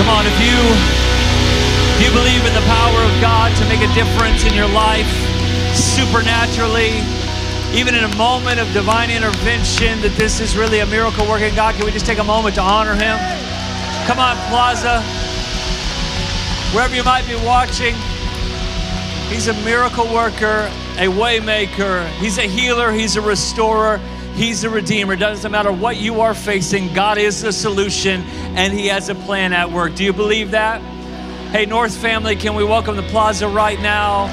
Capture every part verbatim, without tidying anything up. Come on, if you, if you believe in the power of God to make a difference in your life, supernaturally, even in a moment of divine intervention, that this is really a miracle working God, can we just take a moment to honor him? Come on, Plaza. Wherever you might be watching, he's a miracle worker, a way maker. He's a healer, he's a restorer, he's a redeemer. It doesn't matter what you are facing, God is the solution and he has a plan at work. Do you believe that? Hey, North family, can we welcome the Plaza right now?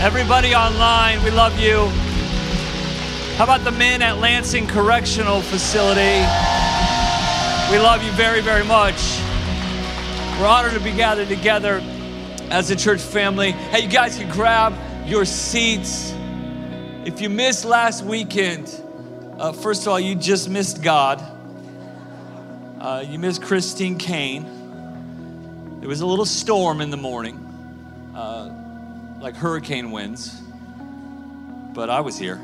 Everybody online, we love you. How about the men at Lansing Correctional Facility? We love you very, very much. We're honored to be gathered together as a church family. Hey, you guys can grab your seats. If you missed last weekend, uh, first of all, you just missed God. Uh, you missed Christine Cain. There was a little storm in the morning, uh, like hurricane winds. But I was here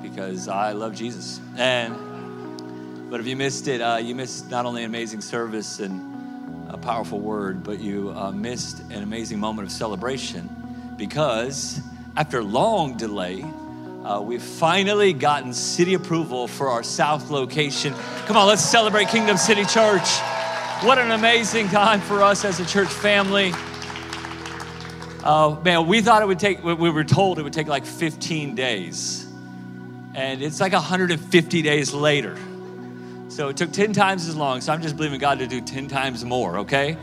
because I love Jesus. And but if you missed it, uh, you missed not only an amazing service and a powerful word, but you uh, missed an amazing moment of celebration, because after a long delay, uh, we've finally gotten city approval for our South location. Come on, let's celebrate Kingdom City Church. What an amazing time for us as a church family. Uh, man, we thought it would take, we were told it would take like fifteen days, and it's like one hundred fifty days later. So it took ten times as long. So I'm just believing God to do ten times more, okay?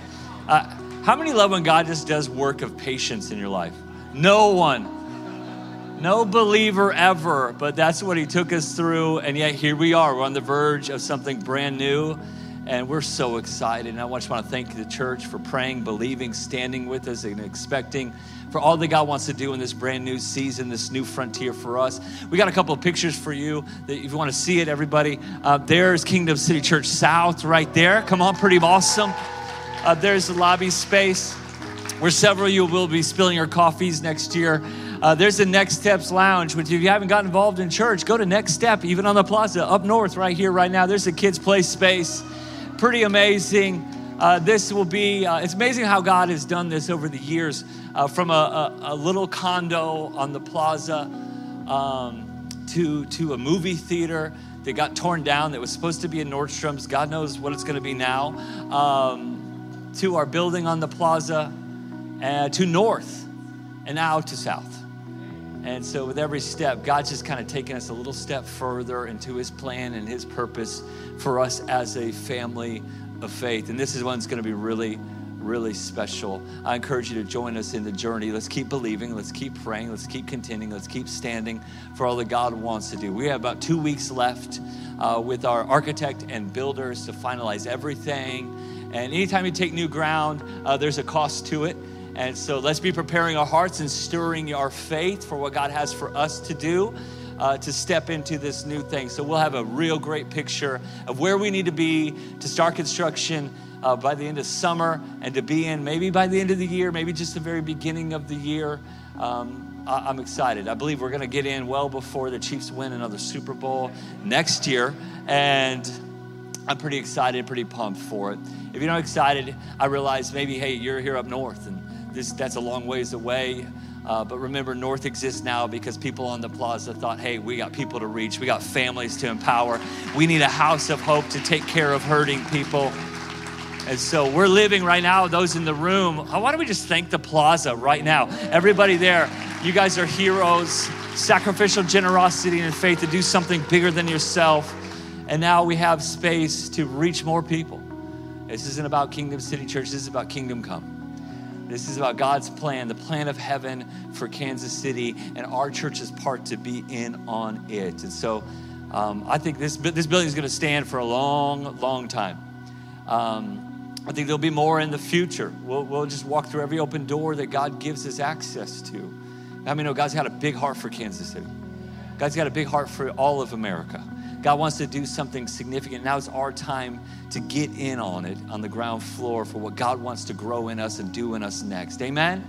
Uh, how many love when God just does work of patience in your life? No one, no believer ever, but that's what he took us through. And yet here we are, we're on the verge of something brand new, and we're so excited. And I just want to thank the church for praying, believing, standing with us, and expecting for all that God wants to do in this brand new season, this new frontier for us. We got a couple of pictures for you that if you want to see it, everybody. Uh, there's Kingdom City Church South right there. Come on, pretty awesome. Uh, there's the lobby space where several of you will be spilling your coffees next year. Uh, there's the Next Steps Lounge, which if you haven't got involved in church, go to Next Step, even on the plaza up north right here, right now. There's the Kids Play Space. Pretty amazing. Uh, this will be, uh, it's amazing how God has done this over the years, uh, from a, a, a little condo on the plaza um, to, to a movie theater that got torn down that was supposed to be in Nordstrom's. God knows what it's going to be now, um, to our building on the plaza, uh, to north, and now to south. And so with every step, God's just kind of taking us a little step further into his plan and his purpose for us as a family of faith. And this is one that's going to be really, really special. I encourage you to join us in the journey. Let's keep believing. Let's keep praying. Let's keep contending. Let's keep standing for all that God wants to do. We have about two weeks left uh, with our architect and builders to finalize everything. And anytime you take new ground, uh, there's a cost to it. And so let's be preparing our hearts and stirring our faith for what God has for us to do, Uh, to step into this new thing. So we'll have a real great picture of where we need to be to start construction uh, by the end of summer, and to be in maybe by the end of the year, maybe just the very beginning of the year. Um, I- I'm excited. I believe we're gonna get in well before the Chiefs win another Super Bowl next year. And I'm pretty excited, pretty pumped for it. If you're not excited, I realize maybe, hey, you're here up north and this that's a long ways away. Uh, but remember, North exists now because people on the plaza thought, hey, we got people to reach. We got families to empower. We need a house of hope to take care of hurting people. And so we're living right now, those in the room, oh, why don't we just thank the plaza right now? Everybody there, you guys are heroes, sacrificial generosity and faith to do something bigger than yourself. And now we have space to reach more people. This isn't about Kingdom City Church. This is about Kingdom Come. This is about God's plan, the plan of heaven for Kansas City, and our church's part to be in on it. And so um, I think this this building is going to stand for a long, long time. Um, I think there'll be more in the future. We'll, we'll just walk through every open door that God gives us access to. How many know God's got a big heart for Kansas City? God's got a big heart for all of America. God wants to do something significant. Now it's our time to get in on it, on the ground floor, for what God wants to grow in us and do in us next. Amen?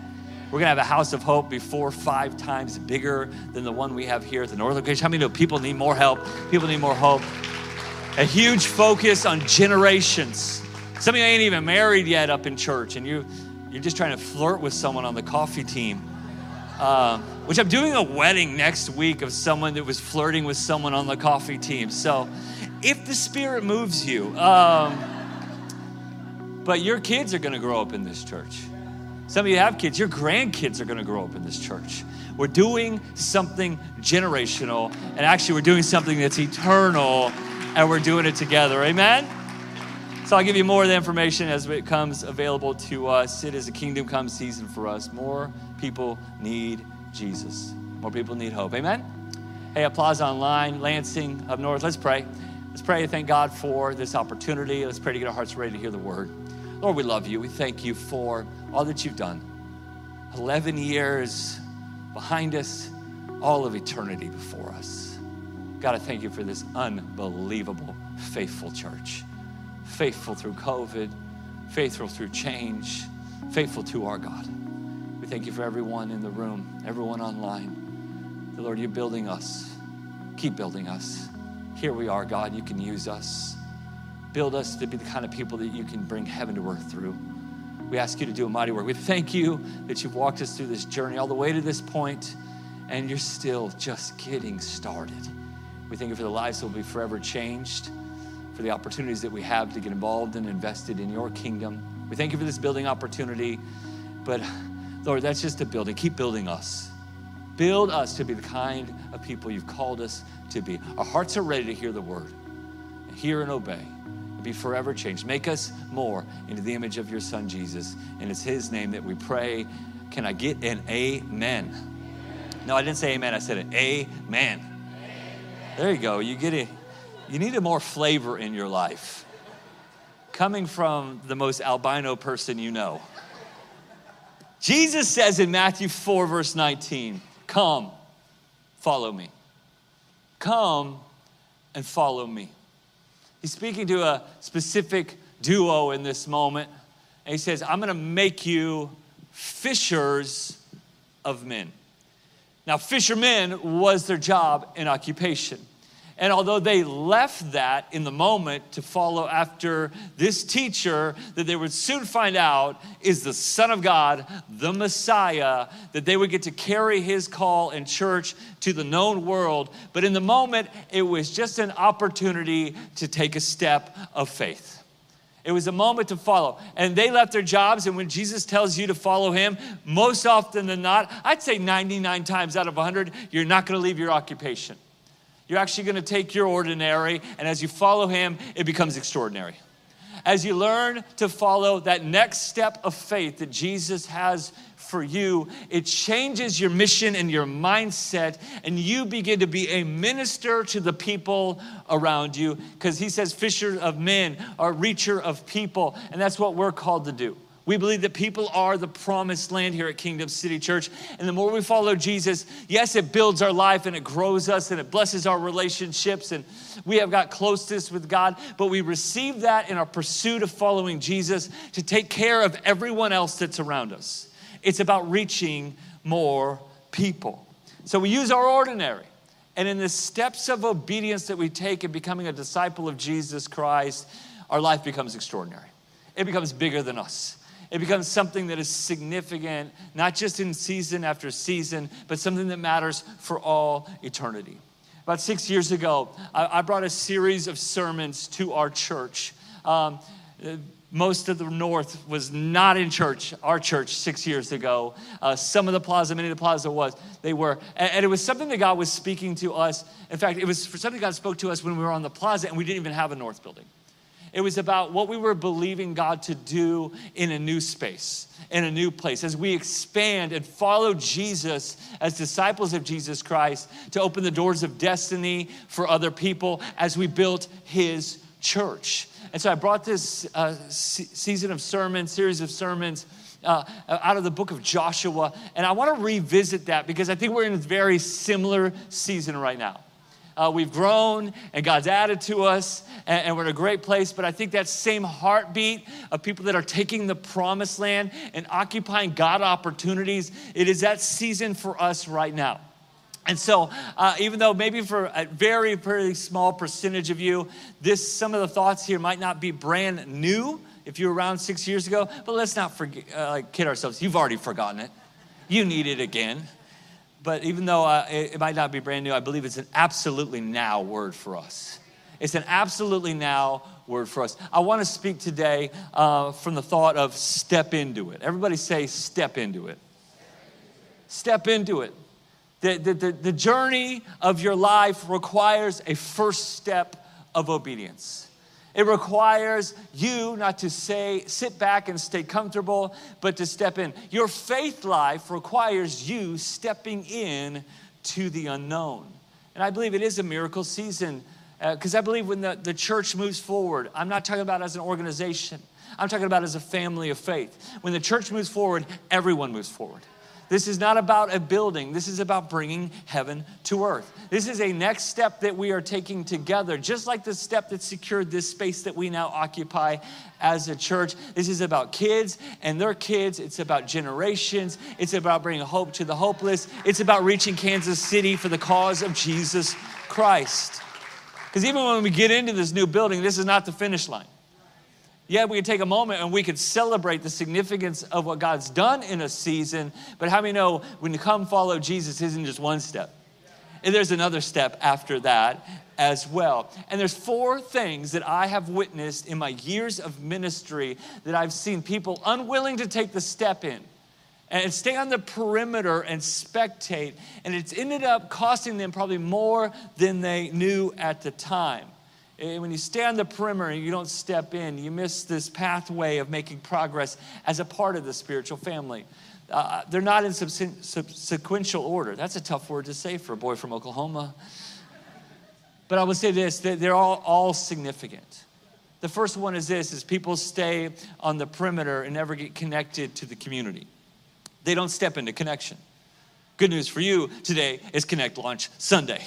We're going to have a house of hope be four, five times bigger than the one we have here at the North location. How many know people need more help? People need more hope. A huge focus on generations. Some of you ain't even married yet up in church, and you, you're just trying to flirt with someone on the coffee team. Uh, which I'm doing a wedding next week of someone that was flirting with someone on the coffee team. So if the Spirit moves you, um, but your kids are going to grow up in this church. Some of you have kids. Your grandkids are going to grow up in this church. We're doing something generational, and actually we're doing something that's eternal, and we're doing it together. Amen? So I'll give you more of the information as it comes available to us. It is a Kingdom Come season for us. More people need Jesus. More people need hope. Amen? Hey, Applause Online, Lansing up north. Let's pray. Let's pray and thank God for this opportunity. Let's pray to get our hearts ready to hear the word. Lord, we love you. We thank you for all that you've done. eleven years behind us, all of eternity before us. God, I thank you for this unbelievable, faithful church. Faithful through COVID, faithful through change, faithful to our God. We thank you for everyone in the room, everyone online. The Lord, you're building us. Keep building us. Here we are, God. You can use us. Build us to be the kind of people that you can bring heaven to earth through. We ask you to do a mighty work. We thank you that you've walked us through this journey all the way to this point, and you're still just getting started. We thank you for the lives that will be forever changed, for the opportunities that we have to get involved and invested in your kingdom. We thank you for this building opportunity, but Lord, that's just a building. Keep building us. Build us to be the kind of people you've called us to be. Our hearts are ready to hear the word, and hear and obey, and be forever changed. Make us more into the image of your son, Jesus, and it's his name that we pray. Can I get an amen? Amen. No, I didn't say amen. I said an amen. Amen. There you go. You get it. You needed more flavor in your life. Coming from the most albino person you know. Jesus says in Matthew four, verse nineteen, come, follow me. Come and follow me. He's speaking to a specific duo in this moment. And he says, I'm gonna make you fishers of men. Now, fishermen was their job and occupation. And although they left that in the moment to follow after this teacher that they would soon find out is the Son of God, the Messiah, that they would get to carry his call and church to the known world. But in the moment, it was just an opportunity to take a step of faith. It was a moment to follow. And they left their jobs, and when Jesus tells you to follow him, most often than not, I'd say ninety-nine times out of one hundred, you're not gonna leave your occupation. You're actually gonna take your ordinary, and as you follow him, it becomes extraordinary. As you learn to follow that next step of faith that Jesus has for you, it changes your mission and your mindset, and you begin to be a minister to the people around you, because he says fisher of men are reacher of people, and that's what we're called to do. We believe that people are the promised land here at Kingdom City Church. And the more we follow Jesus, yes, it builds our life and it grows us and it blesses our relationships. And we have got closeness with God, but we receive that in our pursuit of following Jesus to take care of everyone else that's around us. It's about reaching more people. So we use our ordinary. And in the steps of obedience that we take in becoming a disciple of Jesus Christ, our life becomes extraordinary. It becomes bigger than us. It becomes something that is significant, not just in season after season, but something that matters for all eternity. About six years ago, I brought a series of sermons to our church. Um, most of the North was not in church, our church, six years ago. Uh, some of the plaza, many of the plaza was, they were. And it was something that God was speaking to us. In fact, it was for something God spoke to us when we were on the plaza and we didn't even have a North building. It was about what we were believing God to do in a new space, in a new place, as we expand and follow Jesus as disciples of Jesus Christ to open the doors of destiny for other people as we built his church. And so I brought this uh, season of sermons, series of sermons uh, out of the book of Joshua. And I want to revisit that because I think we're in a very similar season right now. Uh, we've grown, and God's added to us, and, and we're in a great place. But I think that same heartbeat of people that are taking the promised land and occupying God opportunities, it is that season for us right now. And so, uh, even though maybe for a very, very small percentage of you, this some of the thoughts here might not be brand new if you were around six years ago, but let's not forget, uh, like kid ourselves. You've already forgotten it. You need it again. But even though uh, it, it might not be brand new, I believe it's an absolutely now word for us. It's an absolutely now word for us. I want to speak today uh, from the thought of step into it. Everybody say step into it. Step into it. The, the, the, the journey of your life requires a first step of obedience. It requires you not to say, sit back and stay comfortable, but to step in. Your faith life requires you stepping in to the unknown. And I believe it is a miracle season because uh, I believe when the, the church moves forward, I'm not talking about as an organization. I'm talking about as a family of faith. When the church moves forward, everyone moves forward. This is not about a building. This is about bringing heaven to earth. This is a next step that we are taking together, just like the step that secured this space that we now occupy as a church. This is about kids and their kids. It's about generations. It's about bringing hope to the hopeless. It's about reaching Kansas City for the cause of Jesus Christ. Because even when we get into this new building, this is not the finish line. Yeah, we could take a moment and we could celebrate the significance of what God's done in a season. But how many know when you come follow Jesus isn't just one step? And there's another step after that as well. And there's four things that I have witnessed in my years of ministry that I've seen people unwilling to take the step in and stay on the perimeter and spectate. And it's ended up costing them probably more than they knew at the time. When you stay on the perimeter and you don't step in, you miss this pathway of making progress as a part of the spiritual family. Uh, they're not in subse- sub- sequential order. That's a tough word to say for a boy from Oklahoma. But I would say this, that they're all, all significant. The first one is this, is people stay on the perimeter and never get connected to the community. They don't step into connection. Good news for you today is Connect Launch Sunday.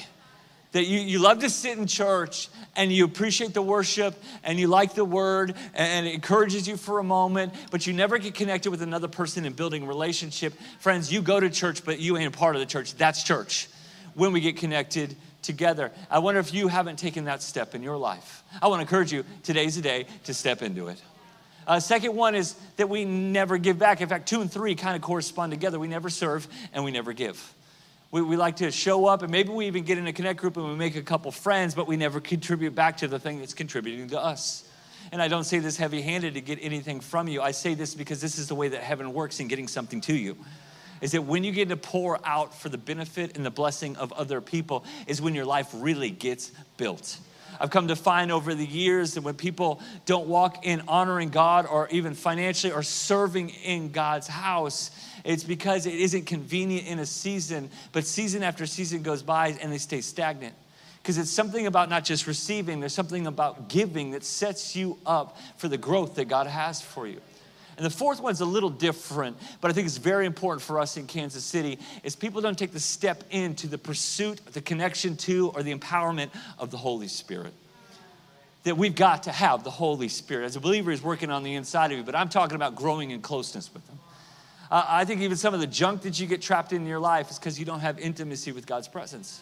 That you, you love to sit in church and you appreciate the worship and you like the word and it encourages you for a moment, but you never get connected with another person in building relationship. Friends, you go to church, but you ain't a part of the church. That's church when we get connected together. I wonder if you haven't taken that step in your life. I want to encourage you, today's the day to step into it. Uh, second one is that we never give back. In fact, two and three kind of correspond together. We never serve and we never give. We, we like to show up and maybe we even get in a connect group and we make a couple friends, but we never contribute back to the thing that's contributing to us. And I don't say this heavy-handed to get anything from you. I say this because this is the way that heaven works in getting something to you. Is that when you get to pour out for the benefit and the blessing of other people is when your life really gets built. I've come to find over the years that when people don't walk in honoring God or even financially or serving in God's house, it's because it isn't convenient in a season, but season after season goes by and they stay stagnant. Because it's something about not just receiving, there's something about giving that sets you up for the growth that God has for you. And the fourth one's a little different, but I think it's very important for us in Kansas City, is people don't take the step into the pursuit, the connection to, or the empowerment of the Holy Spirit. That we've got to have the Holy Spirit. As a believer, he's working on the inside of you, but I'm talking about growing in closeness with him. Uh, I think even some of the junk that you get trapped in your life is because you don't have intimacy with God's presence.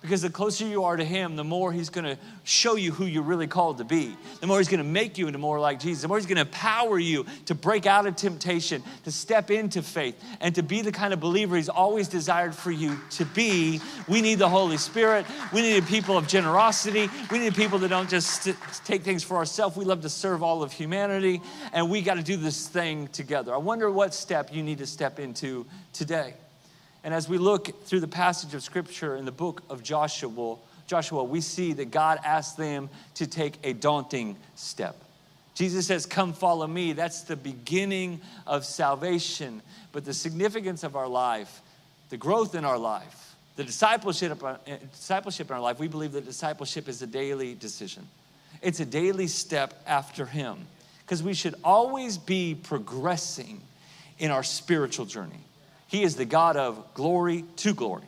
Because the closer you are to him, the more he's going to show you who you're really called to be. The more he's going to make you into more like Jesus. The more he's going to empower you to break out of temptation, to step into faith, and to be the kind of believer he's always desired for you to be. We need the Holy Spirit. We need people of generosity. We need people that don't just st- take things for ourselves. We love to serve all of humanity, and we got to do this thing together. I wonder what step you need to step into today. And as we look through the passage of Scripture in the book of Joshua, Joshua, we see that God asked them to take a daunting step. Jesus says, come follow me. That's the beginning of salvation. But the significance of our life, the growth in our life, the discipleship, discipleship in our life, we believe that discipleship is a daily decision. It's a daily step after him. Because we should always be progressing in our spiritual journey. He is the God of glory to glory.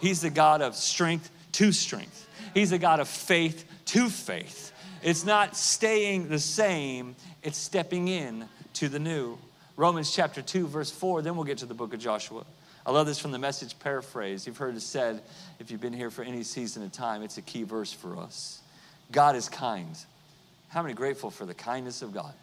He's the God of strength to strength. He's the God of faith to faith. It's not staying the same, it's stepping in to the new. Romans chapter two, verse four, then we'll get to the book of Joshua. I love this from the Message paraphrase. You've heard it said, if you've been here for any season of time, it's a key verse for us. God is kind. How many are grateful for the kindness of God?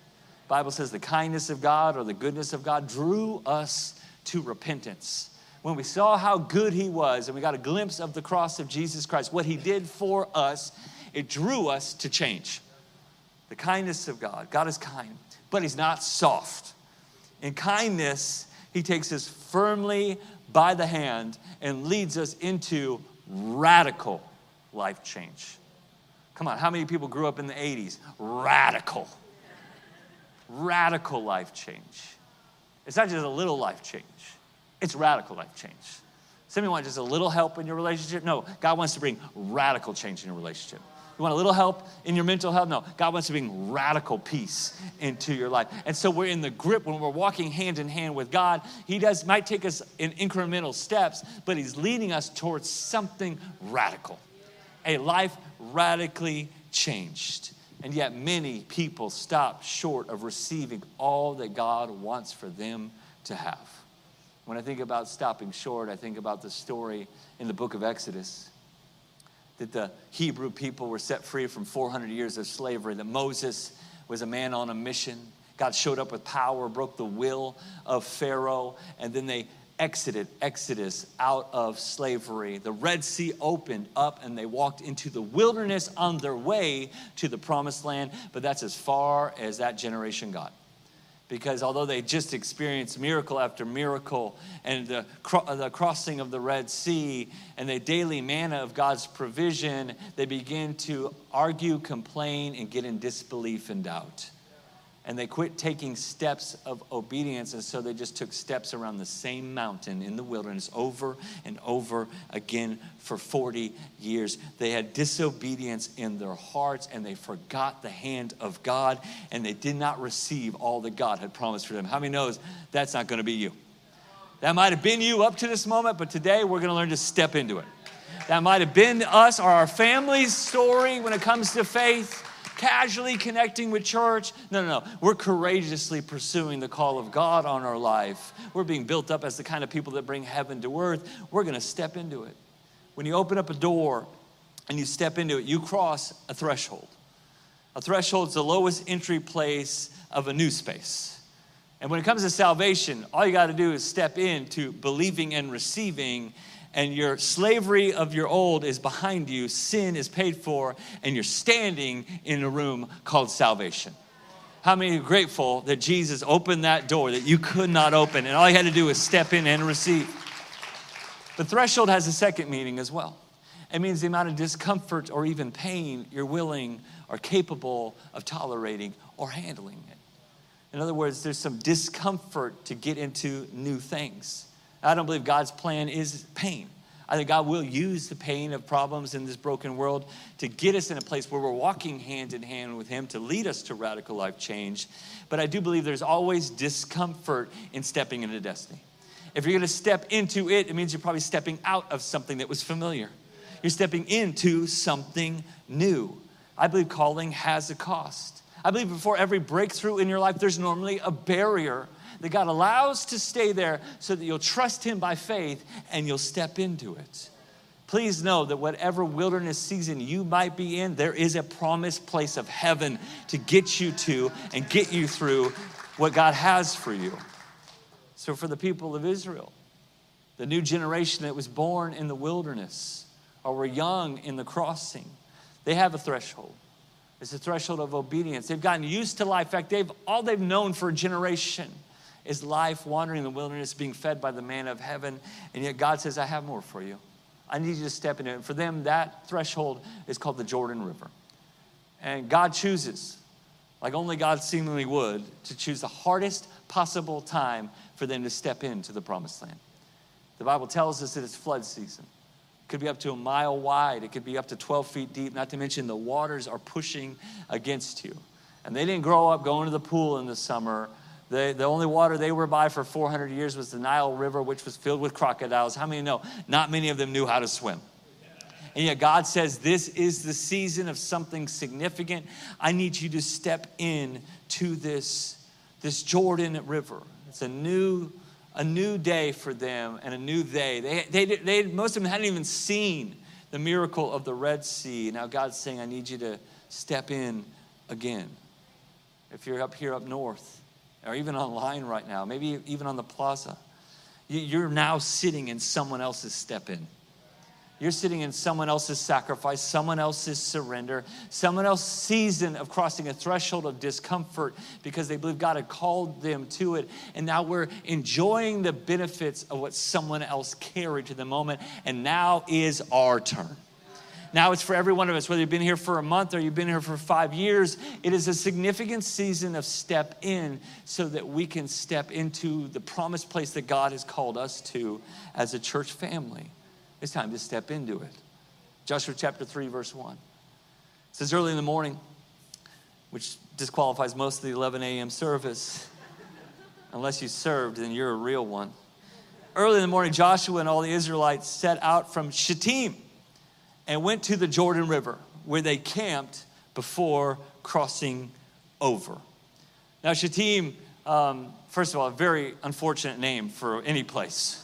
The Bible says the kindness of God or the goodness of God drew us to repentance. When we saw how good he was and we got a glimpse of the cross of Jesus Christ, what he did for us, it drew us to change. The kindness of God. God is kind, but he's not soft. In kindness, he takes us firmly by the hand and leads us into radical life change. Come on, how many people grew up in the eighties? Radical. Radical life change. It's not just a little life change. It's radical life change. Some of you want just a little help in your relationship? No, God wants to bring radical change in your relationship. You want a little help in your mental health? No, God wants to bring radical peace into your life. And so we're in the grip when we're walking hand in hand with God. He does might take us in incremental steps, but he's leading us towards something radical, a life radically changed. And yet many people stop short of receiving all that God wants for them to have. When I think about stopping short, I think about the story in the book of Exodus that the Hebrew people were set free from four hundred years of slavery, that Moses was a man on a mission. God showed up with power, broke the will of Pharaoh, and then they exited, Exodus, out of slavery. The Red Sea opened up and they walked into the wilderness on their way to the promised land, but that's as far as that generation got. Because although they just experienced miracle after miracle and the, cro- the crossing of the Red Sea and the daily manna of God's provision, they begin to argue, complain, and get in disbelief and doubt. And they quit taking steps of obedience, and so they just took steps around the same mountain in the wilderness over and over again for forty years. They had disobedience in their hearts, and they forgot the hand of God, and they did not receive all that God had promised for them. How many knows that's not going to be you? That might have been you up to this moment, but today we're going to learn to step into it. That might have been us or our family's story when it comes to faith. Casually connecting with church. No, no, no. We're courageously pursuing the call of God on our life. We're being built up as the kind of people that bring heaven to earth. We're going to step into it. When you open up a door and you step into it, you cross a threshold. A threshold is the lowest entry place of a new space. And when it comes to salvation, all you got to do is step into believing and receiving, and your slavery of your old is behind you, sin is paid for, and you're standing in a room called salvation. How many are grateful that Jesus opened that door that you could not open, and all you had to do was step in and receive? The threshold has a second meaning as well. It means the amount of discomfort or even pain you're willing or capable of tolerating or handling it. In other words, there's some discomfort to get into new things. I don't believe God's plan is pain. I think God will use the pain of problems in this broken world to get us in a place where we're walking hand in hand with him to lead us to radical life change. But I do believe there's always discomfort in stepping into destiny. If you're going to step into it, it means you're probably stepping out of something that was familiar. You're stepping into something new. I believe calling has a cost. I believe before every breakthrough in your life, there's normally a barrier that God allows to stay there so that you'll trust him by faith and you'll step into it. Please know that whatever wilderness season you might be in, there is a promised place of heaven to get you to and get you through what God has for you. So for the people of Israel, the new generation that was born in the wilderness or were young in the crossing, they have a threshold. It's a threshold of obedience. They've gotten used to life. In fact, they've all they've known for a generation is life, wandering in the wilderness, being fed by the man of heaven. And yet God says, I have more for you. I need you to step into it. And for them, that threshold is called the Jordan River. And God chooses, like only God seemingly would, to choose the hardest possible time for them to step into the promised land. The Bible tells us that it's flood season. It could be up to a mile wide. It could be up to twelve feet deep, not to mention the waters are pushing against you. And they didn't grow up going to the pool in the summer. They, the only water they were by for four hundred years was the Nile River, which was filled with crocodiles. How many know? Not many of them knew how to swim. And yet God says, this is the season of something significant. I need you to step in to this, this Jordan River. It's a new, a new day for them and a new they. They, they, they. Most of them hadn't even seen the miracle of the Red Sea. Now God's saying, I need you to step in again. if you're up here up north, or even online right now, maybe even on the plaza, you're now sitting in someone else's step in. You're sitting in someone else's sacrifice, someone else's surrender, someone else's season of crossing a threshold of discomfort because they believe God had called them to it. And now we're enjoying the benefits of what someone else carried to the moment. And now is our turn. Now it's for every one of us, whether you've been here for a month or you've been here for five years, it is a significant season of step in so that we can step into the promised place that God has called us to as a church family. It's time to step into it. Joshua chapter three, verse one. It says, early in the morning, which disqualifies most of the eleven a.m. service. Unless you served, then you're a real one. Early in the morning, Joshua and all the Israelites set out from Shittim and went to the Jordan River, where they camped before crossing over. Now, Shittim, um, first of all, a very unfortunate name for any place.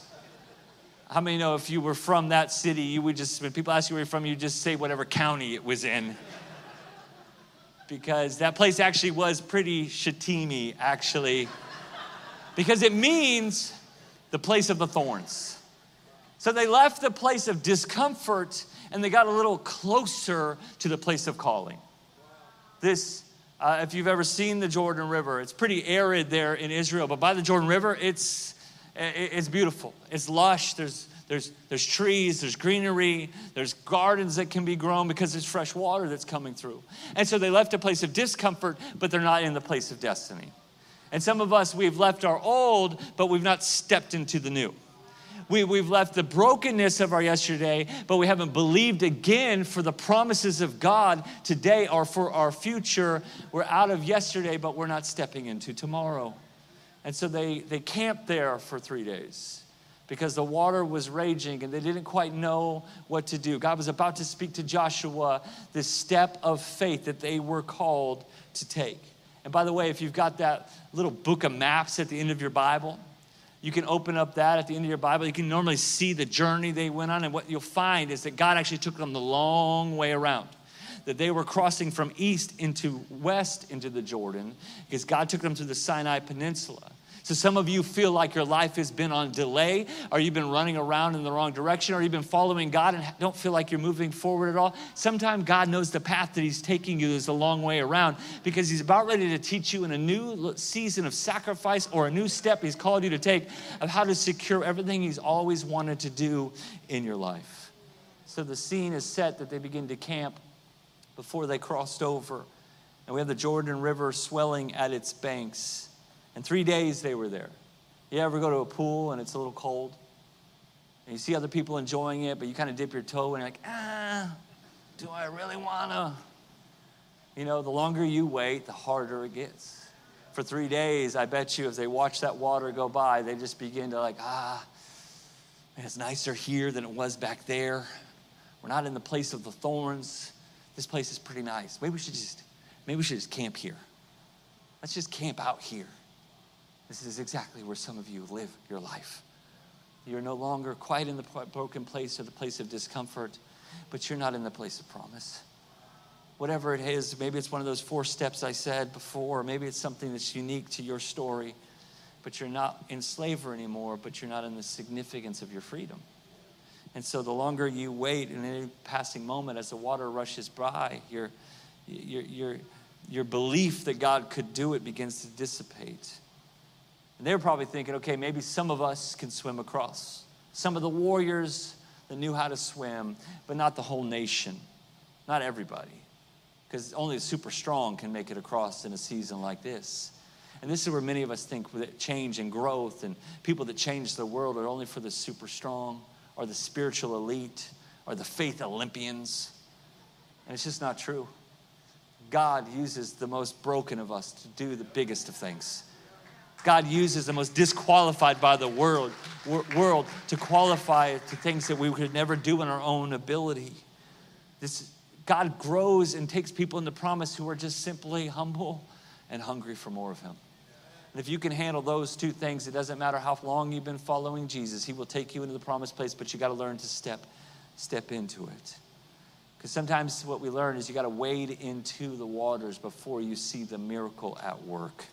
How many know if you were from that city, you would just, when people ask you where you're from, you just say whatever county it was in. Because that place actually was pretty Shittim-y, actually. Because it means the place of the thorns. So they left the place of discomfort and they got a little closer to the place of calling. This, uh, if you've ever seen the Jordan River, it's pretty arid there in Israel, but by the Jordan River, it's it's beautiful. It's lush. There's there's there's trees, there's greenery, there's gardens that can be grown because there's fresh water that's coming through. And so they left a place of discomfort, but they're not in the place of destiny. And some of us, we've left our old, but we've not stepped into the new. We, we've left the brokenness of our yesterday, but we haven't believed again for the promises of God today or for our future. We're out of yesterday, but we're not stepping into tomorrow. And so they, they camped there for three days because the water was raging and they didn't quite know what to do. God was about to speak to Joshua this step of faith that they were called to take. And by the way, if you've got that little book of maps at the end of your Bible, you can open up that at the end of your Bible. You can normally see the journey they went on. And what you'll find is that God actually took them the long way around. That they were crossing from east into west into the Jordan because God took them through the Sinai Peninsula. So some of you feel like your life has been on delay, or you've been running around in the wrong direction, or you've been following God and don't feel like you're moving forward at all. Sometimes God knows the path that he's taking you is a long way around because he's about ready to teach you in a new season of sacrifice or a new step he's called you to take of how to secure everything he's always wanted to do in your life. So the scene is set that they begin to camp before they crossed over. And we have the Jordan River swelling at its banks. And three days they were there. You ever go to a pool and it's a little cold? And you see other people enjoying it, but you kind of dip your toe and you're like, ah, do I really wanna? You know, the longer you wait, the harder it gets. For three days, I bet you, as they watch that water go by, they just begin to like, ah, man, it's nicer here than it was back there. We're not in the place of the thorns. This place is pretty nice. Maybe we should just, maybe we should just camp here. Let's just camp out here. This is exactly where some of you live your life. You're no longer quite in the broken place or the place of discomfort, but you're not in the place of promise. Whatever it is, maybe it's one of those four steps I said before, or maybe it's something that's unique to your story, but you're not in slavery anymore, but you're not in the significance of your freedom. And so the longer you wait in any passing moment as the water rushes by, your, your, your, your belief that God could do it begins to dissipate. And they were probably thinking, okay, maybe some of us can swim across. Some of the warriors that knew how to swim, but not the whole nation, not everybody, because only the super strong can make it across in a season like this. And this is where many of us think that change and growth and people that change the world are only for the super strong, or the spiritual elite, or the faith Olympians. And it's just not true. God uses the most broken of us to do the biggest of things. God uses the most disqualified by the world, world to qualify to things that we could never do in our own ability. This, God grows and takes people in the promise who are just simply humble and hungry for more of him. And if you can handle those two things, it doesn't matter how long you've been following Jesus. He will take you into the promised place, but you got to learn to step, step into it. Because sometimes what we learn is you got to wade into the waters before you see the miracle at work.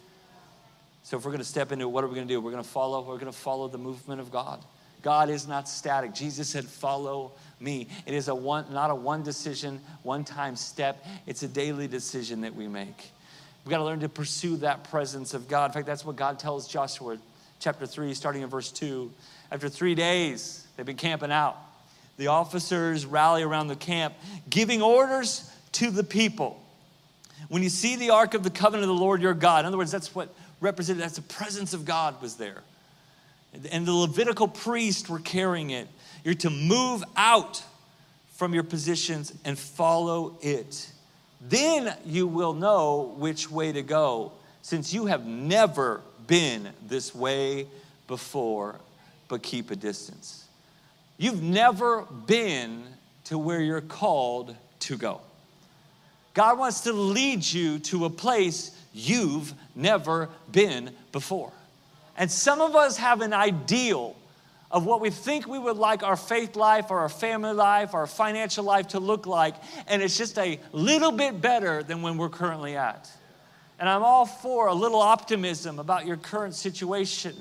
So if we're going to step into it, what are we going to do? We're going to follow. We're going to follow the movement of God. God is not static. Jesus said, follow me. It is a one, not a one decision, one time step. It's a daily decision that we make. We've got to learn to pursue that presence of God. In fact, that's what God tells Joshua, chapter three, starting in verse two. After three days, they've been camping out. The officers rally around the camp, giving orders to the people. When you see the Ark of the Covenant of the Lord your God, in other words, that's what represented, that's the presence of God was there. And the Levitical priests were carrying it. You're to move out from your positions and follow it. Then you will know which way to go, since you have never been this way before, but keep a distance. You've never been to where you're called to go. God wants to lead you to a place you've never been before. And some of us have an ideal of what we think we would like our faith life or our family life or our financial life to look like, and it's just a little bit better than when we're currently at. And I'm all for a little optimism about your current situation.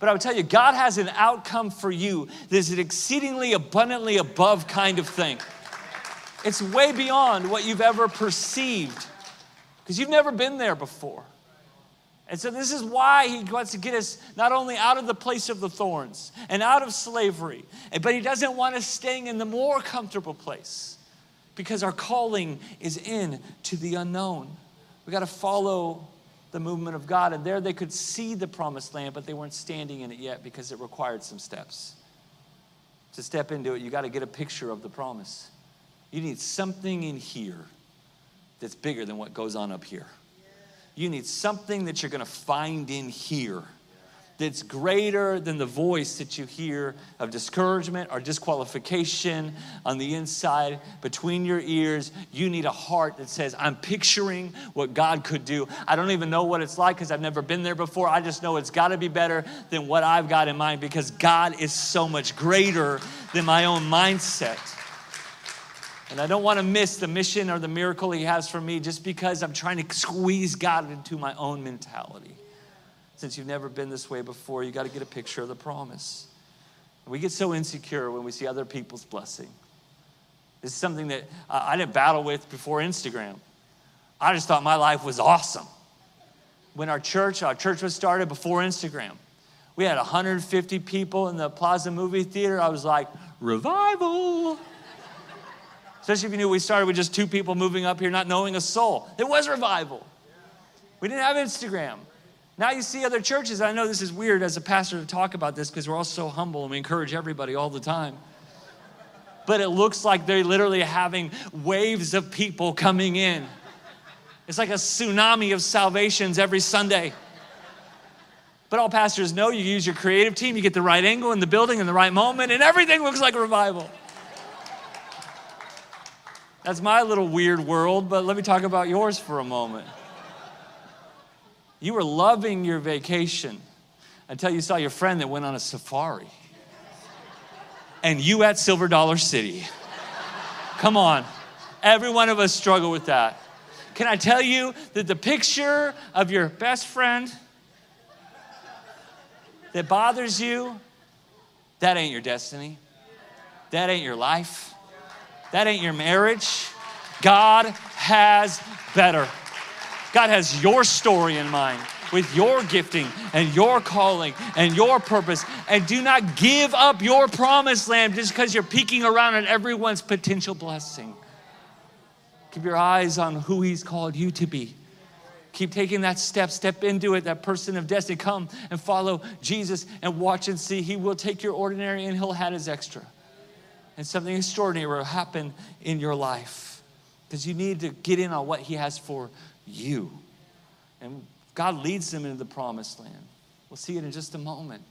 But I would tell you, God has an outcome for you that is an exceedingly abundantly above kind of thing. It's way beyond what you've ever perceived because you've never been there before. And so this is why he wants to get us not only out of the place of the thorns and out of slavery, but he doesn't want us staying in the more comfortable place because our calling is in to the unknown. We got to follow the movement of God. And there they could see the promised land, but they weren't standing in it yet because it required some steps. To step into it, you got to get a picture of the promise. You need something in here that's bigger than what goes on up here. You need something that you're going to find in here that's greater than the voice that you hear of discouragement or disqualification on the inside between your ears. You need a heart that says, I'm picturing what God could do. I don't even know what it's like because I've never been there before. I just know it's got to be better than what I've got in mind because God is so much greater than my own mindset. And I don't want to miss the mission or the miracle he has for me just because I'm trying to squeeze God into my own mentality. Since you've never been this way before, you got to get a picture of the promise. We get so insecure when we see other people's blessing. This is something that I didn't battle with before Instagram. I just thought my life was awesome. When our church, our church was started before Instagram, we had one hundred fifty people in the Plaza movie theater. I was like, revival. Especially if you knew we started with just two people moving up here, not knowing a soul. There was revival. We didn't have Instagram. Now you see other churches. I know this is weird as a pastor to talk about this because we're all so humble and we encourage everybody all the time. But it looks like they're literally having waves of people coming in. It's like a tsunami of salvations every Sunday. But all pastors know you use your creative team, you get the right angle in the building in the right moment, and everything looks like a revival. That's my little weird world, but let me talk about yours for a moment. You were loving your vacation until you saw your friend that went on a safari. And you at Silver Dollar City. Come on. Every one of us struggle with that. Can I tell you that the picture of your best friend that bothers you, that ain't your destiny. That ain't your life. That ain't your marriage. God has better. God has your story in mind with your gifting and your calling and your purpose. And do not give up your promised land just because you're peeking around at everyone's potential blessing. Keep your eyes on who he's called you to be. Keep taking that step, step into it, that person of destiny. Come and follow Jesus and watch and see. He will take your ordinary and he'll add his extra. And something extraordinary will happen in your life because you need to get in on what he has for you. And God leads them into the promised land. We'll see it in just a moment.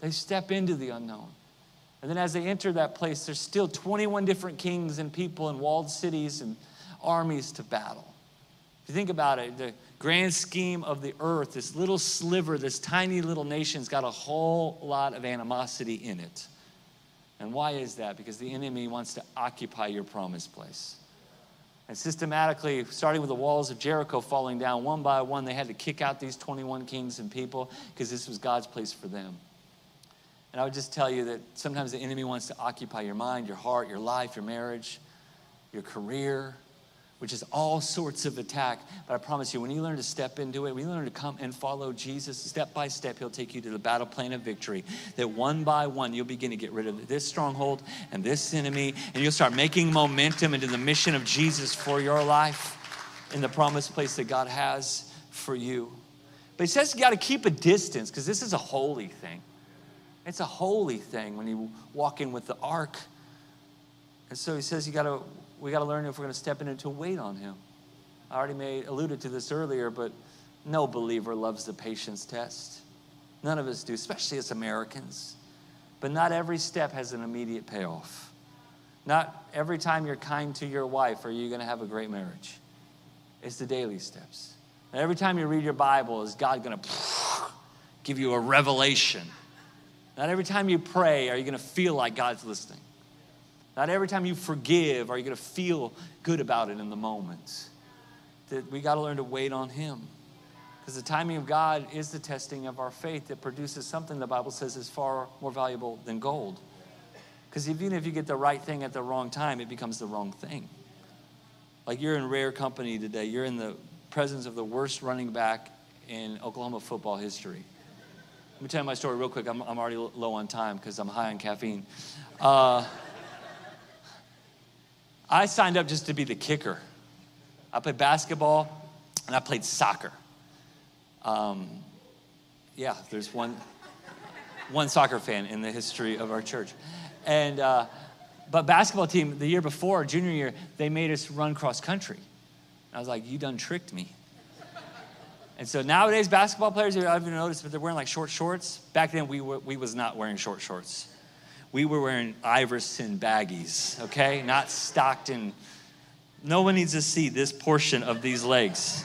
They step into the unknown. And then as they enter that place, there's still twenty-one different kings and people and walled cities and armies to battle. If you think about it, the grand scheme of the earth, this little sliver, this tiny little nation's got a whole lot of animosity in it. And why is that? Because the enemy wants to occupy your promised place. And systematically, starting with the walls of Jericho falling down one by one, they had to kick out these twenty-one kings and people because this was God's place for them. And I would just tell you that sometimes the enemy wants to occupy your mind, your heart, your life, your marriage, your career, which is all sorts of attack. But I promise you, when you learn to step into it, when you learn to come and follow Jesus step by step, he'll take you to the battle plan of victory, that one by one, you'll begin to get rid of this stronghold and this enemy, and you'll start making momentum into the mission of Jesus for your life in the promised place that God has for you. But he says you gotta keep a distance, because this is a holy thing. It's a holy thing when you walk in with the ark. And so he says you gotta, we got to learn if we're going to step in and to wait on him. I already made, alluded to this earlier, but no believer loves the patience test. None of us do, especially as Americans. But not every step has an immediate payoff. Not every time you're kind to your wife are you going to have a great marriage. It's the daily steps. And every time you read your Bible, is God going to give you a revelation? Not every time you pray are you going to feel like God's listening. Not every time you forgive are you going to feel good about it in the moment. That we got to learn to wait on him. Because the timing of God is the testing of our faith that produces something the Bible says is far more valuable than gold. Because even if you get the right thing at the wrong time, it becomes the wrong thing. Like you're in rare company today. You're in the presence of the worst running back in Oklahoma football history. Let me tell you my story real quick. I'm, I'm already low on time because I'm high on caffeine. Uh... I signed up just to be the kicker. I played basketball and I played soccer. Um, yeah, there's one one soccer fan in the history of our church. And uh, but basketball team, the year before, junior year, they made us run cross country. And I was like, you done tricked me. And so nowadays, basketball players, I haven't noticed, but they're wearing like short shorts. Back then, we were, we was not wearing short shorts. We were wearing Iverson baggies, okay? Not Stockton. No one needs to see this portion of these legs.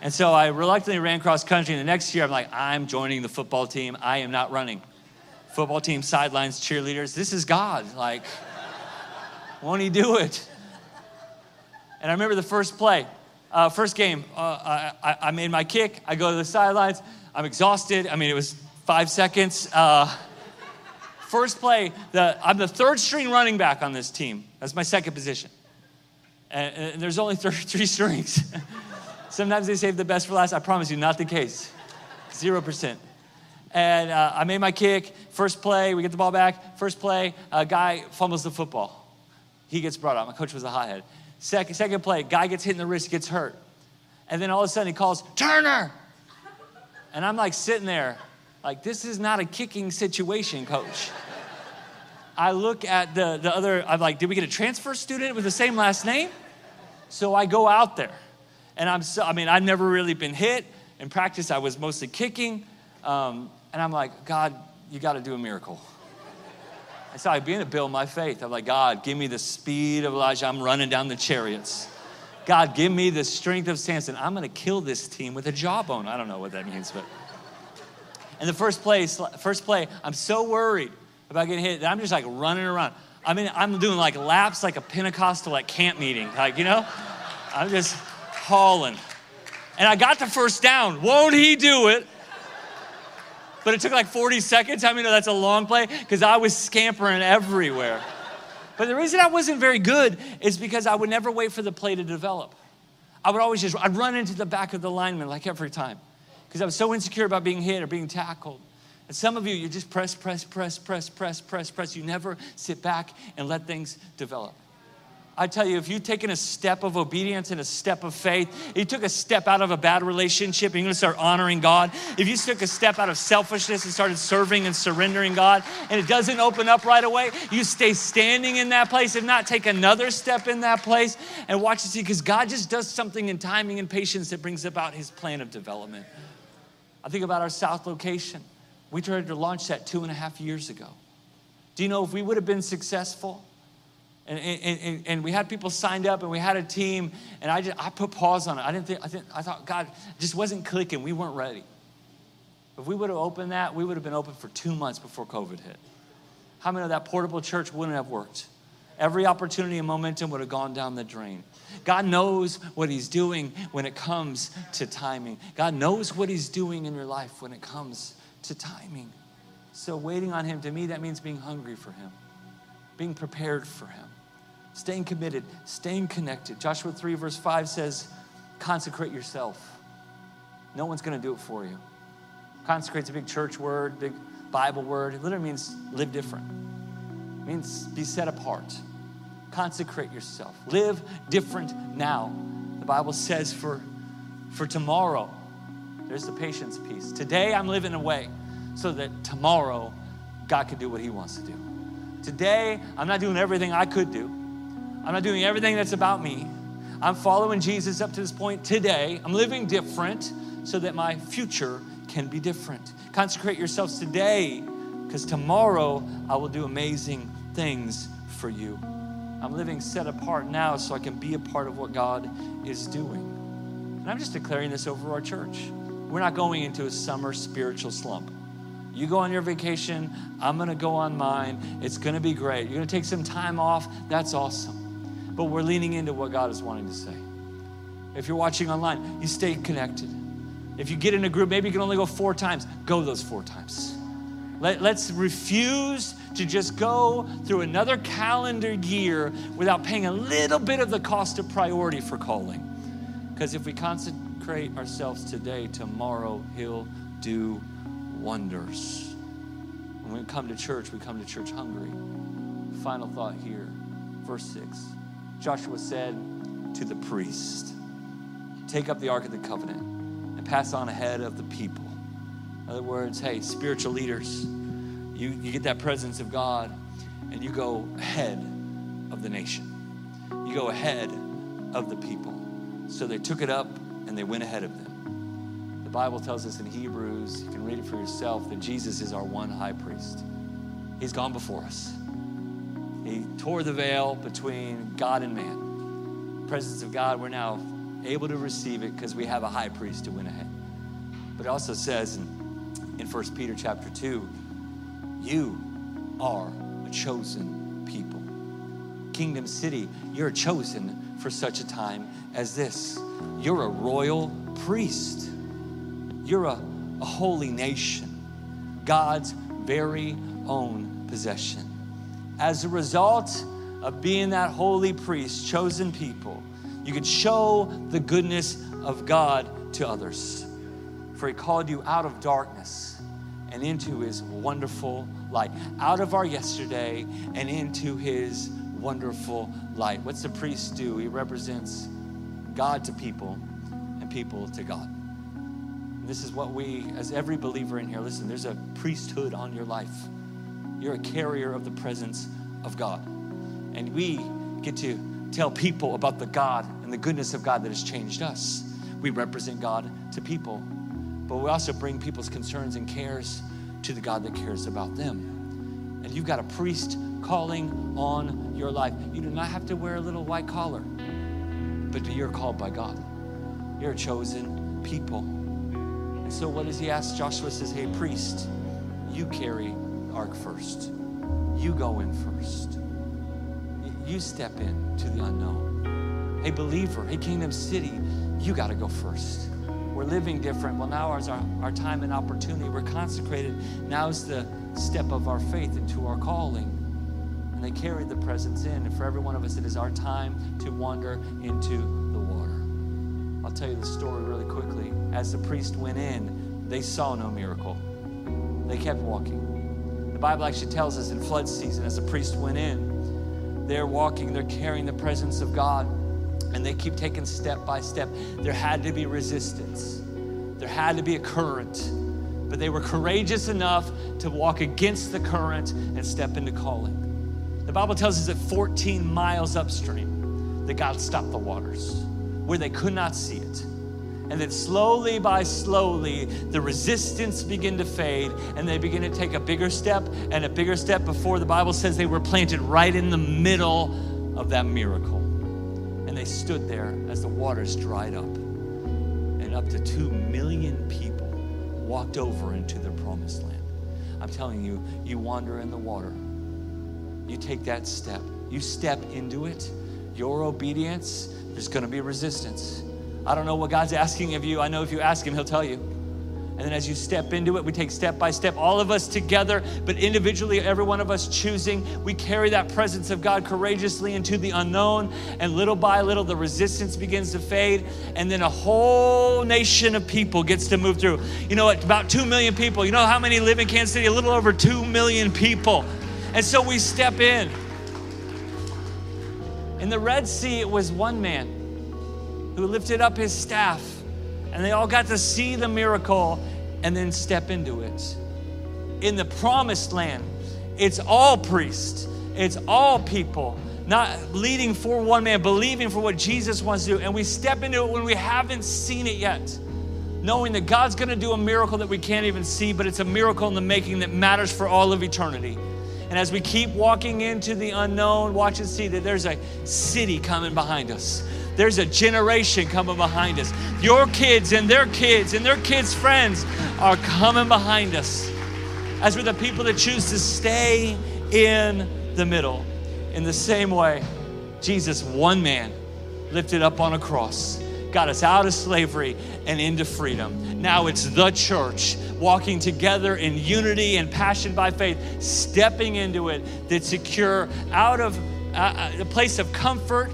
And so I reluctantly ran cross country. And the next year, I'm like, I'm joining the football team. I am not running. Football team, sidelines, cheerleaders. This is God. Like, won't he do it? And I remember the first play, uh, first game. Uh, I, I made my kick. I go to the sidelines. I'm exhausted. I mean, it was five seconds. Uh, First play, the, I'm the third string running back on this team. That's my second position. And, and there's only th- three strings. Sometimes they save the best for last. I promise you, not the case. Zero percent. And uh, I made my kick. First play, we get the ball back. First play, a guy fumbles the football. He gets brought out. My coach was a hothead. Second, second play, guy gets hit in the wrist, gets hurt. And then all of a sudden he calls, Turner! And I'm like sitting there. Like, this is not a kicking situation, coach. I look at the, the other, I'm like, did we get a transfer student with the same last name? So I go out there. And I'm so, I mean, I've never really been hit. In practice, I was mostly kicking. Um, and I'm like, God, you got to do a miracle. And so I began to build my faith. I'm like, God, give me the speed of Elijah. I'm running down the chariots. God, give me the strength of Samson. I'm going to kill this team with a jawbone. I don't know what that means, but... And the first play, first play, I'm so worried about getting hit that I'm just like running around. I mean, I'm doing like laps like a Pentecostal at camp meeting. Like, you know, I'm just hauling. And I got the first down. Won't he do it? But it took like forty seconds. How many know that's a long play? Because I was scampering everywhere. But the reason I wasn't very good is because I would never wait for the play to develop. I would always just, I'd run into the back of the lineman like every time. Because I was so insecure about being hit or being tackled. And some of you, you just press, press, press, press, press, press, press. You never sit back and let things develop. I tell you, if you've taken a step of obedience and a step of faith, you took a step out of a bad relationship and you're gonna start honoring God. If you took a step out of selfishness and started serving and surrendering God and it doesn't open up right away, you stay standing in that place. If not, take another step in that place and watch and see, because God just does something in timing and patience that brings about his plan of development. I think about our South location. We tried to launch that two and a half years ago. Do you know if we would have been successful? And, and, and, and we had people signed up and we had a team and I just, I put pause on it. I didn't think, I think, I thought God just wasn't clicking. We weren't ready. If we would have opened that, we would have been open for two months before COVID hit. How many of that portable church wouldn't have worked? every opportunity and momentum would have gone down the drain. God knows what he's doing when it comes to timing. God knows what he's doing in your life when it comes to timing. So waiting on him, to me, that means being hungry for him, being prepared for him, staying committed, staying connected. Joshua three verse five says, consecrate yourself. No one's gonna do it for you. Consecrate's a big church word, big Bible word. It literally means live different. It means be set apart. Consecrate yourself. Live different now. The Bible says for, for tomorrow, there's the patience piece. Today I'm living away so that tomorrow God can do what he wants to do. Today, I'm not doing everything I could do. I'm not doing everything that's about me. I'm following Jesus up to this point today. I'm living different so that my future can be different. Consecrate yourselves today because tomorrow I will do amazing things for you. I'm living set apart now so I can be a part of what God is doing. And I'm just declaring this over our church. We're not going into a summer spiritual slump. You go on your vacation, I'm gonna go on mine. It's gonna be great. You're gonna take some time off, that's awesome. But we're leaning into what God is wanting to say. If you're watching online, you stay connected. If you get in a group, maybe you can only go four times, go those four times. Let, let's refuse to just go through another calendar year without paying a little bit of the cost of priority for calling. Because if we consecrate ourselves today, tomorrow he'll do wonders. When we come to church, we come to church hungry. Final thought here, verse six. Joshua said to the priest, take up the Ark of the Covenant and pass on ahead of the people. In other words, hey, spiritual leaders, you, you get that presence of God and you go ahead of the nation. You go ahead of the people. So they took it up and they went ahead of them. The Bible tells us in Hebrews, you can read it for yourself, that Jesus is our one high priest. He's gone before us. He tore the veil between God and man. The presence of God, we're now able to receive it because we have a high priest who went ahead. But it also says in, in First Peter chapter two, you are a chosen people. Kingdom City, you're chosen for such a time as this. You're a royal priest. You're a, a holy nation, God's very own possession. As a result of being that holy priest, chosen people, you could show the goodness of God to others. For he called you out of darkness and into his wonderful light. Out of our yesterday and into his wonderful light. What's the priest do? He represents God to people and people to God. This is what we, as every believer in here, listen, there's a priesthood on your life. You're a carrier of the presence of God. And we get to tell people about the God and the goodness of God that has changed us. We represent God to people, but we also bring people's concerns and cares to the God that cares about them. And you've got a priest calling on your life. You do not have to wear a little white collar, but you're called by God. You're a chosen people. And so what does he ask? Joshua says, hey, priest, you carry the ark first. You go in first. You step in to the unknown. Hey, believer, hey, Kingdom City, you gotta go first. We're living different. Well, now is our, our time and opportunity. We're consecrated. Now is the step of our faith into our calling. And they carried the presence in. And for every one of us, it is our time to wander into the water. I'll tell you the story really quickly. As the priest went in, they saw no miracle. They kept walking. The Bible actually tells us in flood season, as the priest went in, they're walking, they're carrying the presence of God, and they keep taking step by step. There had to be resistance. There had to be a current, but they were courageous enough to walk against the current and step into calling. The Bible tells us that fourteen miles upstream, that God stopped the waters where they could not see it. And then slowly by slowly, the resistance began to fade and they began to take a bigger step and a bigger step before the Bible says they were planted right in the middle of that miracle. And they stood there as the waters dried up and up to two million people walked over into their promised land. I'm telling you, you wander in the water. You take that step. You step into it. Your obedience, there's going to be resistance. I don't know what God's asking of you. I know if you ask him, he'll tell you. And then as you step into it, we take step by step, all of us together, but individually, every one of us choosing. We carry that presence of God courageously into the unknown, and little by little, the resistance begins to fade, and then a whole nation of people gets to move through. You know what? About two million people. You know how many live in Kansas City? A little over two million people. And so we step in. In the Red Sea, it was one man who lifted up his staff, and they all got to see the miracle and then step into it. In the promised land, it's all priests, it's all people, not leading for one man, believing for what Jesus wants to do. And we step into it when we haven't seen it yet, knowing that God's gonna do a miracle that we can't even see, but it's a miracle in the making that matters for all of eternity. And as we keep walking into the unknown, watch and see that there's a city coming behind us. There's a generation coming behind us. Your kids and their kids and their kids' friends are coming behind us, as we're the people that choose to stay in the middle. In the same way, Jesus, one man, lifted up on a cross, got us out of slavery and into freedom. Now it's the church walking together in unity and passion by faith, stepping into it that secure out of uh, the place of comfort,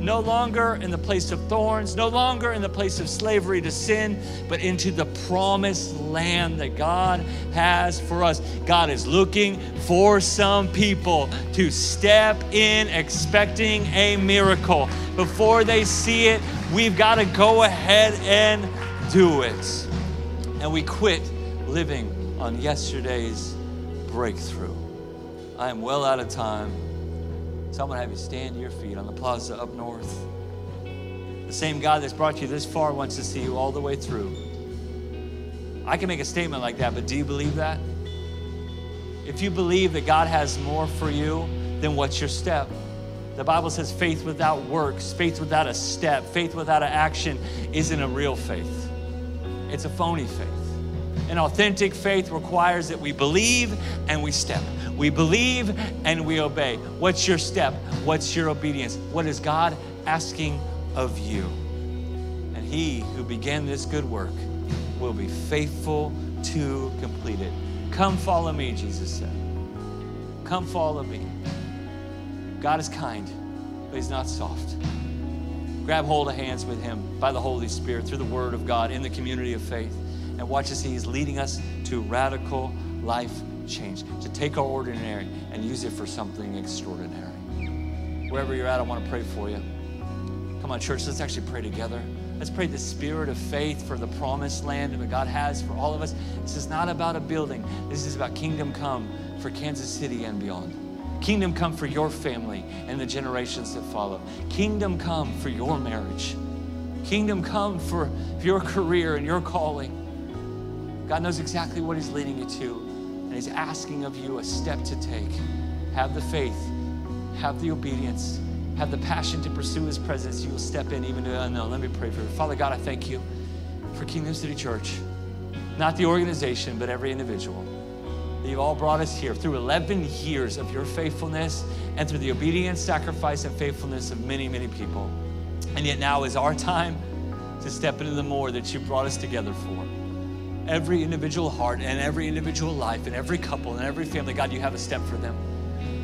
no longer in the place of thorns, no longer in the place of slavery to sin, but into the promised land that God has for us. God is looking for some people to step in expecting a miracle. Before they see it, we've got to go ahead and do it. And we quit living on yesterday's breakthrough. I am well out of time. So I'm gonna have you stand to your feet on the plaza up north. The same God that's brought you this far wants to see you all the way through. I can make a statement like that, but do you believe that? If you believe that God has more for you, then what's your step? The Bible says faith without works, faith without a step, faith without an action isn't a real faith. It's a phony faith. An authentic faith requires that we believe and we step. We believe and we obey. What's your step? What's your obedience? What is God asking of you? And he who began this good work will be faithful to complete it. Come follow me, Jesus said. Come follow me. God is kind, but he's not soft. Grab hold of hands with him by the Holy Spirit, through the word of God, in the community of faith, and watch as he's leading us to radical life change, to take our ordinary and use it for something extraordinary. Wherever you're at, I want to pray for you. Come on, church, let's actually pray together. Let's pray the spirit of faith for the promised land and what God has for all of us. This is not about a building. This is about kingdom come for Kansas City and beyond. Kingdom come for your family and the generations that follow. Kingdom come for your marriage. Kingdom come for your career and your calling. God knows exactly what he's leading you to. And he's asking of you a step to take. Have the faith, have the obedience, have the passion to pursue his presence. You will step in even to the unknown. Let me pray for you. Father God, I thank you for Kingdom City Church. Not the organization, but every individual. You've all brought us here through eleven years of your faithfulness and through the obedience, sacrifice, and faithfulness of many, many people. And yet now is our time to step into the more that you brought us together for. Every individual heart and every individual life and every couple and every family, God, you have a step for them.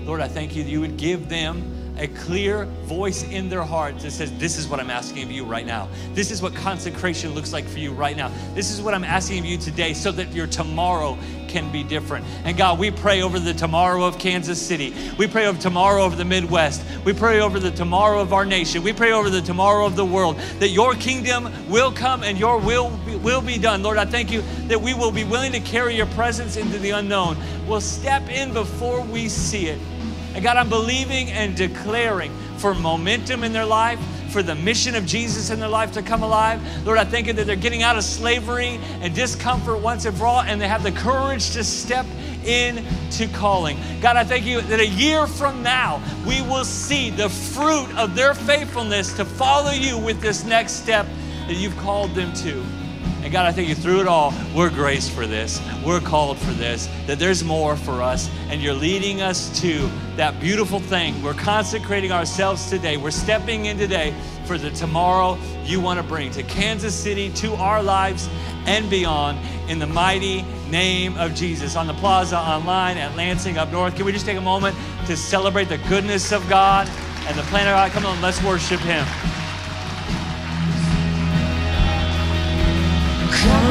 Lord, I thank you that you would give them a clear voice in their heart that says, this is what I'm asking of you right now. This is what consecration looks like for you right now. This is what I'm asking of you today, so that your tomorrow can be different. And God, we pray over the tomorrow of Kansas City. We pray over tomorrow over the Midwest. We pray over the tomorrow of our nation. We pray over the tomorrow of the world, that your kingdom will come and your will be, will be done. Lord, I thank you that we will be willing to carry your presence into the unknown. We'll step in before we see it. And God, I'm believing and declaring for momentum in their life, for the mission of Jesus in their life to come alive. Lord, I thank you that they're getting out of slavery and discomfort once and for all, and they have the courage to step into calling. God, I thank you that a year from now, we will see the fruit of their faithfulness to follow you with this next step that you've called them to. And God, I thank you through it all, we're graced for this. We're called for this, that there's more for us. And you're leading us to that beautiful thing. We're consecrating ourselves today. We're stepping in today for the tomorrow you want to bring to Kansas City, to our lives and beyond, in the mighty name of Jesus. On the plaza, online, at Lansing, up north. Can we just take a moment to celebrate the goodness of God and the plan of God? Come on, let's worship him. Come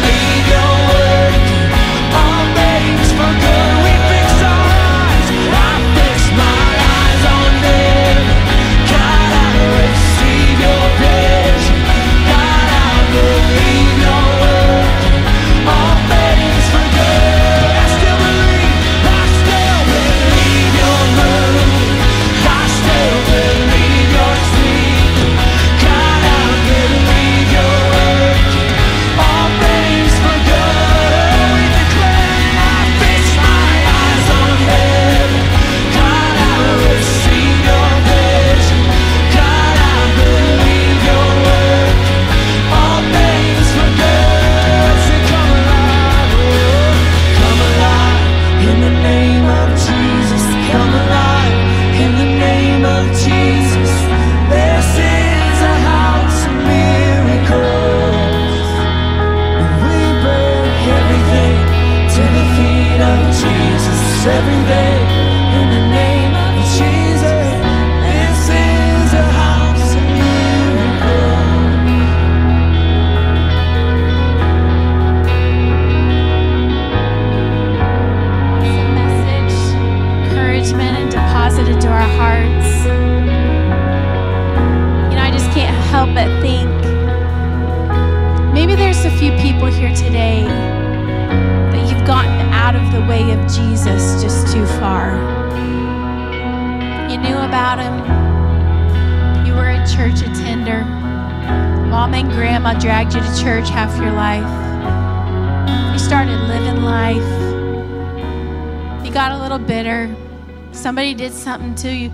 Somebody did something to you,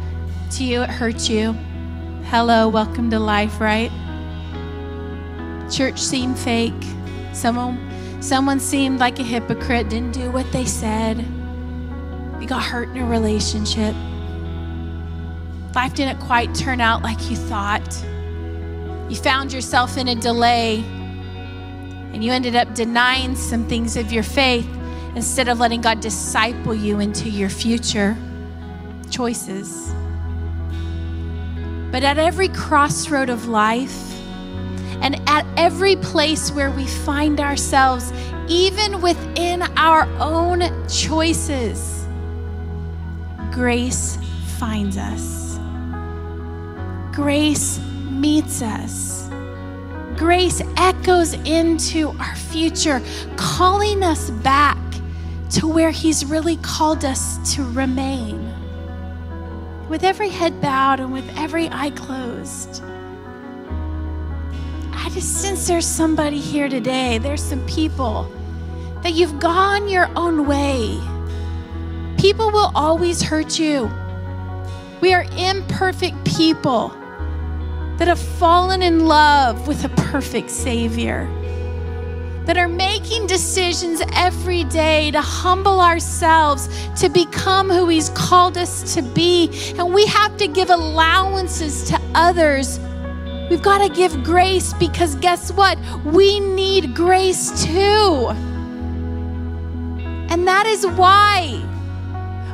to you, it hurt you. Hello, welcome to life, right? Church seemed fake. Someone, someone seemed like a hypocrite, didn't do what they said. You got hurt in a relationship. Life didn't quite turn out like you thought. You found yourself in a delay, and you ended up denying some things of your faith instead of letting God disciple you into your future choices. But at every crossroad of life and at every place where we find ourselves, even within our own choices, grace finds us. Grace meets us. Grace echoes into our future, calling us back to where he's really called us to remain. With every head bowed and with every eye closed, I just sense there's somebody here today. There's some people that you've gone your own way. People will always hurt you. We are imperfect people that have fallen in love with a perfect Savior, that are making decisions every day to humble ourselves, to become who he's called us to be. And we have to give allowances to others We've got to give grace, because guess what? We need grace too. And that is why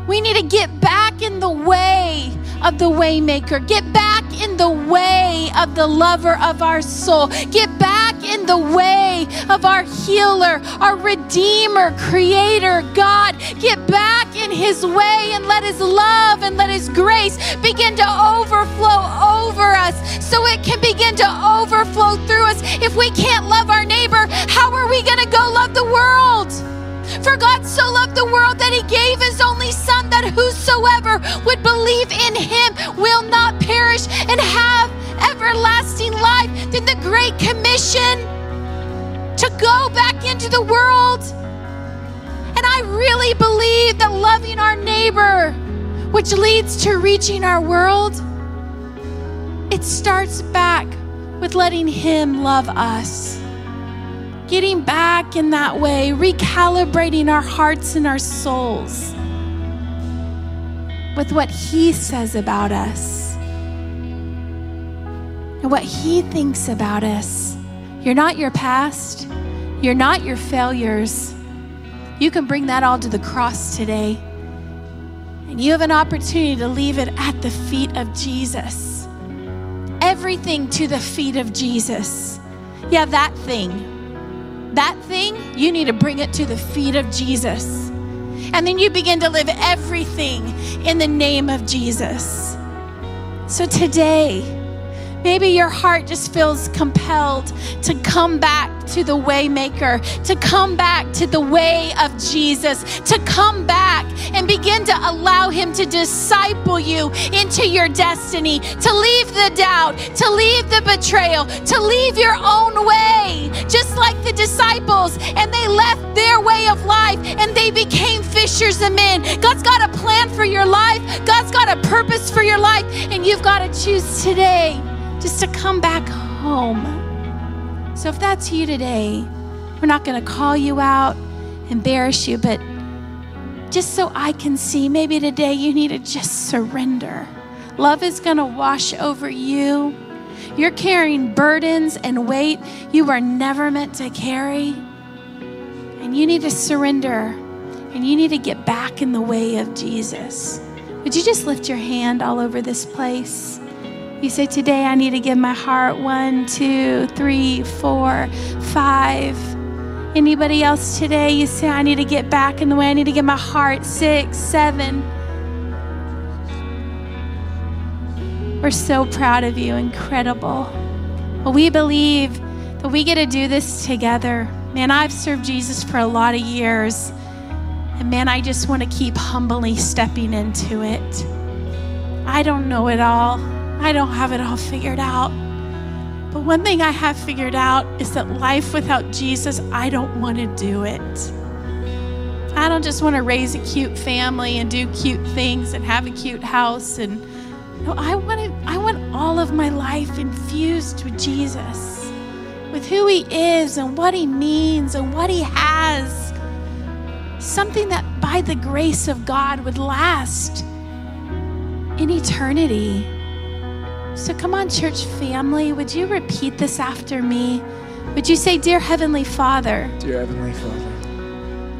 we need to get back in the way of the waymaker. Get back in the way of the lover of our soul. Get back in the way of our healer, our redeemer, creator, God. Get back in his way and let his love and let his grace begin to overflow over us, so it can begin to overflow through us. If we can't love our neighbor, how are we going to go love the world? For God so loved the world that he gave his only son, that whosoever would believe in him will not perish and have everlasting life. Then the Great Commission to go back into the world. And I really believe that loving our neighbor, which leads to reaching our world, it starts back with letting him love us. Getting back in that way, recalibrating our hearts and our souls with what he says about us and what he thinks about us. You're not your past. You're not your failures. You can bring that all to the cross today. And you have an opportunity to leave it at the feet of Jesus. Everything to the feet of Jesus. Yeah, that thing. That thing, you need to bring it to the feet of Jesus. And then you begin to live everything in the name of Jesus. So today, maybe your heart just feels compelled to come back to the waymaker, to come back to the way of Jesus, to come back and begin to allow him to disciple you into your destiny, to leave the doubt, to leave the betrayal, to leave your own way, just like the disciples, and they left their way of life and they became fishers of men. God's got a plan for your life. God's got a purpose for your life, and you've got to choose today just to come back home. So if that's you today, we're not going to call you out, embarrass you, but just so I can see, maybe today you need to just surrender. Love is going to wash over you. You're carrying burdens and weight you are never meant to carry. And you need to surrender, and you need to get back in the way of Jesus. Would you just lift your hand all over this place? You say, today I need to give my heart. One, two, three, four, five. Anybody else today? You say, I need to get back in the way. I need to give my heart. Six, seven. We're so proud of you. Incredible. Well, we believe that we get to do this together. Man, I've served Jesus for a lot of years. And man, I just want to keep humbly stepping into it. I don't know it all. I don't have it all figured out. But one thing I have figured out is that life without Jesus, I don't want to do it. I don't just want to raise a cute family and do cute things and have a cute house. And no, I want to, I want all of my life infused with Jesus, with who he is and what he means and what he has. Something that by the grace of God would last in eternity. So come on, church family, would you repeat this after me? Would you say, Dear Heavenly Father, Dear Heavenly Father,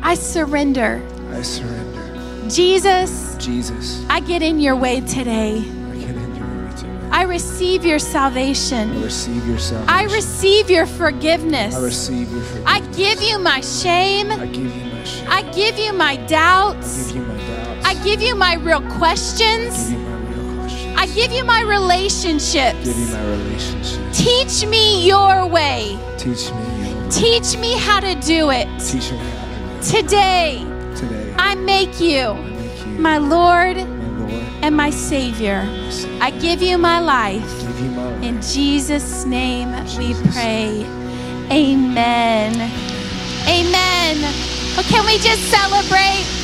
I surrender. I surrender. Jesus, Jesus, I get in your way today. I get in your way today. I receive your salvation. I receive your salvation. I receive your forgiveness. I receive your forgiveness. I give you my shame. I give you my shame. I give you my doubts. I give you my doubts. I give you my real questions. I give you my relationships. Give you my relationships. Teach me your way. Teach me your way. Teach me how to do it. Teach me how to do it. Today, Today I make you, I make you my Lord, my Lord and my Savior. my Savior. I give you my life. Give you my life. In Jesus' name Jesus. we pray. Amen. Amen. Well, can we just celebrate?